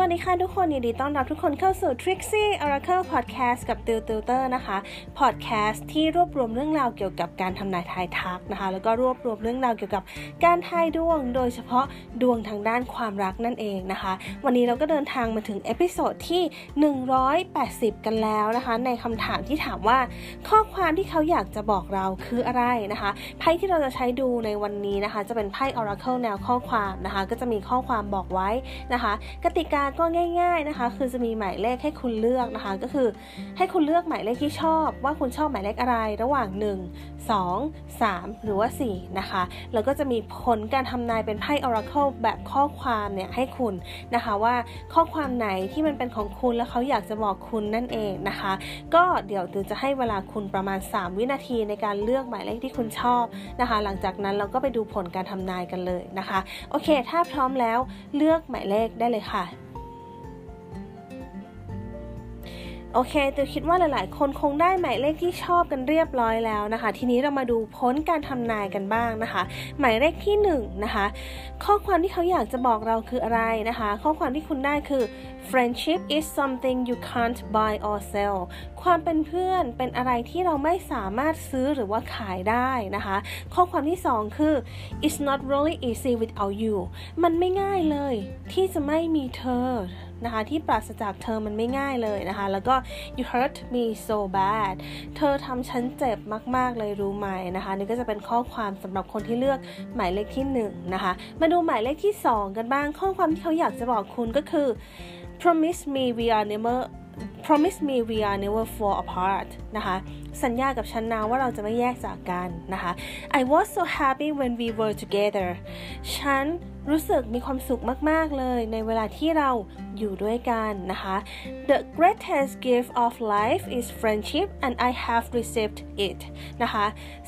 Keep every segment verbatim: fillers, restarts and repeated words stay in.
สวัสดีค่ะทุกคนยินดีต้อนรับทุกคนเข้าสู่ Trixie Oracle Podcast กับติวติวเตอร์นะคะ Podcast ที่รวบรวมเรื่องราวเกี่ยวกับการทำนายทายทักนะคะแล้วก็รวบรวมเรื่องราวเกี่ยวกับการทายดวงโดยเฉพาะดวงทางด้านความรักนั่นเองนะคะวันนี้เราก็เดินทางมาถึงเอพิโซดที่หนึ่งร้อยแปดสิบกันแล้วนะคะในคำถามที่ถามว่าข้อความที่เขาอยากจะบอกเราคืออะไรนะคะไพ่ที่เราจะใช้ดูในวันนี้นะคะจะเป็นไพ่ Oracle แนวข้อความนะคะก็จะมีข้อความบอกไว้นะคะกติกาก็ง่ายๆนะคะคือจะมีหมายเลขให้คุณเลือกนะคะก็คือให้คุณเลือกหมายเลขที่ชอบว่าคุณชอบหมายเลขอะไรระหว่างหนึ่ง สอง สามหรือว่าสี่นะคะแล้วก็จะมีผลการทำนายเป็นไพ่ Oracle แบบข้อความเนี่ยให้คุณนะคะว่าข้อความไหนที่มันเป็นของคุณแล้วเขาอยากจะบอกคุณนั่นเองนะคะก็เดี๋ยวติวจะให้เวลาคุณประมาณสามวินาทีในการเลือกหมายเลขที่คุณชอบนะคะหลังจากนั้นเราก็ไปดูผลการทำนายกันเลยนะคะโอเคถ้าพร้อมแล้วเลือกหมายเลขได้เลยค่ะโอเคติวคิดว่าหลายๆคนคงได้หมายเลขที่ชอบกันเรียบร้อยแล้วนะคะทีนี้เรามาดูผลการทำนายกันบ้างนะคะหมายเลขที่หนึ่งนะคะข้อความที่เขาอยากจะบอกเราคืออะไรนะคะข้อความที่คุณได้คือ friendship is something you can't buy or sell ความเป็นเพื่อนเป็นอะไรที่เราไม่สามารถซื้อหรือว่าขายได้นะคะข้อความที่สองคือ it's not really easy without you มันไม่ง่ายเลยที่จะไม่มีเธอนะคะที่ปราศจากเธอมันไม่ง่ายเลยนะคะแล้วก็ you hurt me so bad เธอทำฉันเจ็บมากๆเลยรู้ไหมนะคะนี่ก็จะเป็นข้อความสำหรับคนที่เลือกหมายเลขที่หนึ่งนะคะมาดูหมายเลขที่สองกันบ้างข้อความที่เขาอยากจะบอกคุณก็คือ promise me we are never promise me we are never fall apart นะคะสัญญากับฉันนะว่าเราจะไม่แยกจากกันนะคะ I was so happy when we were together ฉันรู้สึกมีความสุขมากๆเลยในเวลาที่เราอยู่ด้วยกันนะคะ The greatest gift of life is friendship and I have received it นะคะ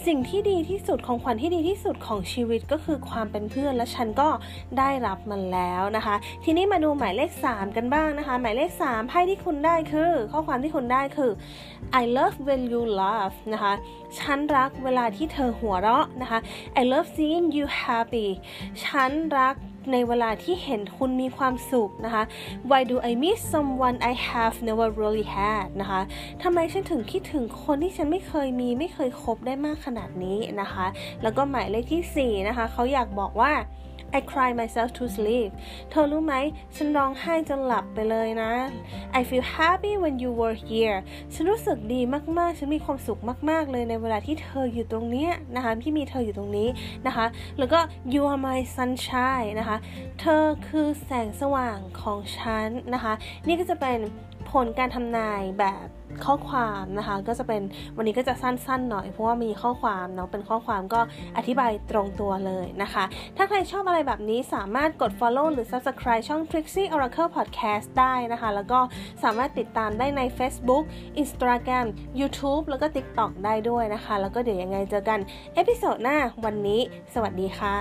สิ่งที่ดีที่สุดของขวัญที่ดีที่สุดของชีวิตก็คือความเป็นเพื่อนและฉันก็ได้รับมันแล้วนะคะทีนี้มาดูหมายเลขสามกันบ้างนะคะหมายเลขสามไพ่ที่คุณได้คือข้อความที่คุณได้คือ I love when you laugh นะคะฉันรักเวลาที่เธอหัวเราะนะคะ I love seeing you happy ฉันรักในเวลาที่เห็นคุณมีความสุขนะคะ Why do I miss someone I have never really had นะคะทำไมฉันถึงคิดถึงคนที่ฉันไม่เคยมีไม่เคยคบได้มากขนาดนี้นะคะแล้วก็หมายเลขที่สี่นะคะเขาอยากบอกว่า I cry myself to sleep เธอรู้ไหมฉันร้องไห้จนหลับไปเลยนะ I feel happy when you were here ฉันรู้สึกดีมากๆฉันมีความสุขมากๆเลยในเวลาที่เธออยู่ตรงนี้นะคะที่มีเธออยู่ตรงนี้นะคะแล้วก็ you are my sunshine นะคะเธอคือแสงสว่างของฉันนะคะนี่ก็จะเป็นผลการทำนายแบบข้อความนะคะก็จะเป็นวันนี้ก็จะสั้นๆหน่อยเพราะว่ามีข้อความเนาะเป็นข้อความก็อธิบายตรงตัวเลยนะคะถ้าใครชอบอะไรแบบนี้สามารถกด follow หรือ subscribe ช่อง Trixie Oracle Podcast ได้นะคะแล้วก็สามารถติดตามได้ใน Facebook Instagram YouTube แล้วก็ TikTok ได้ด้วยนะคะแล้วก็เดี๋ยวยังไงเจอกันเอพิโซดหน้าวันนี้สวัสดีค่ะ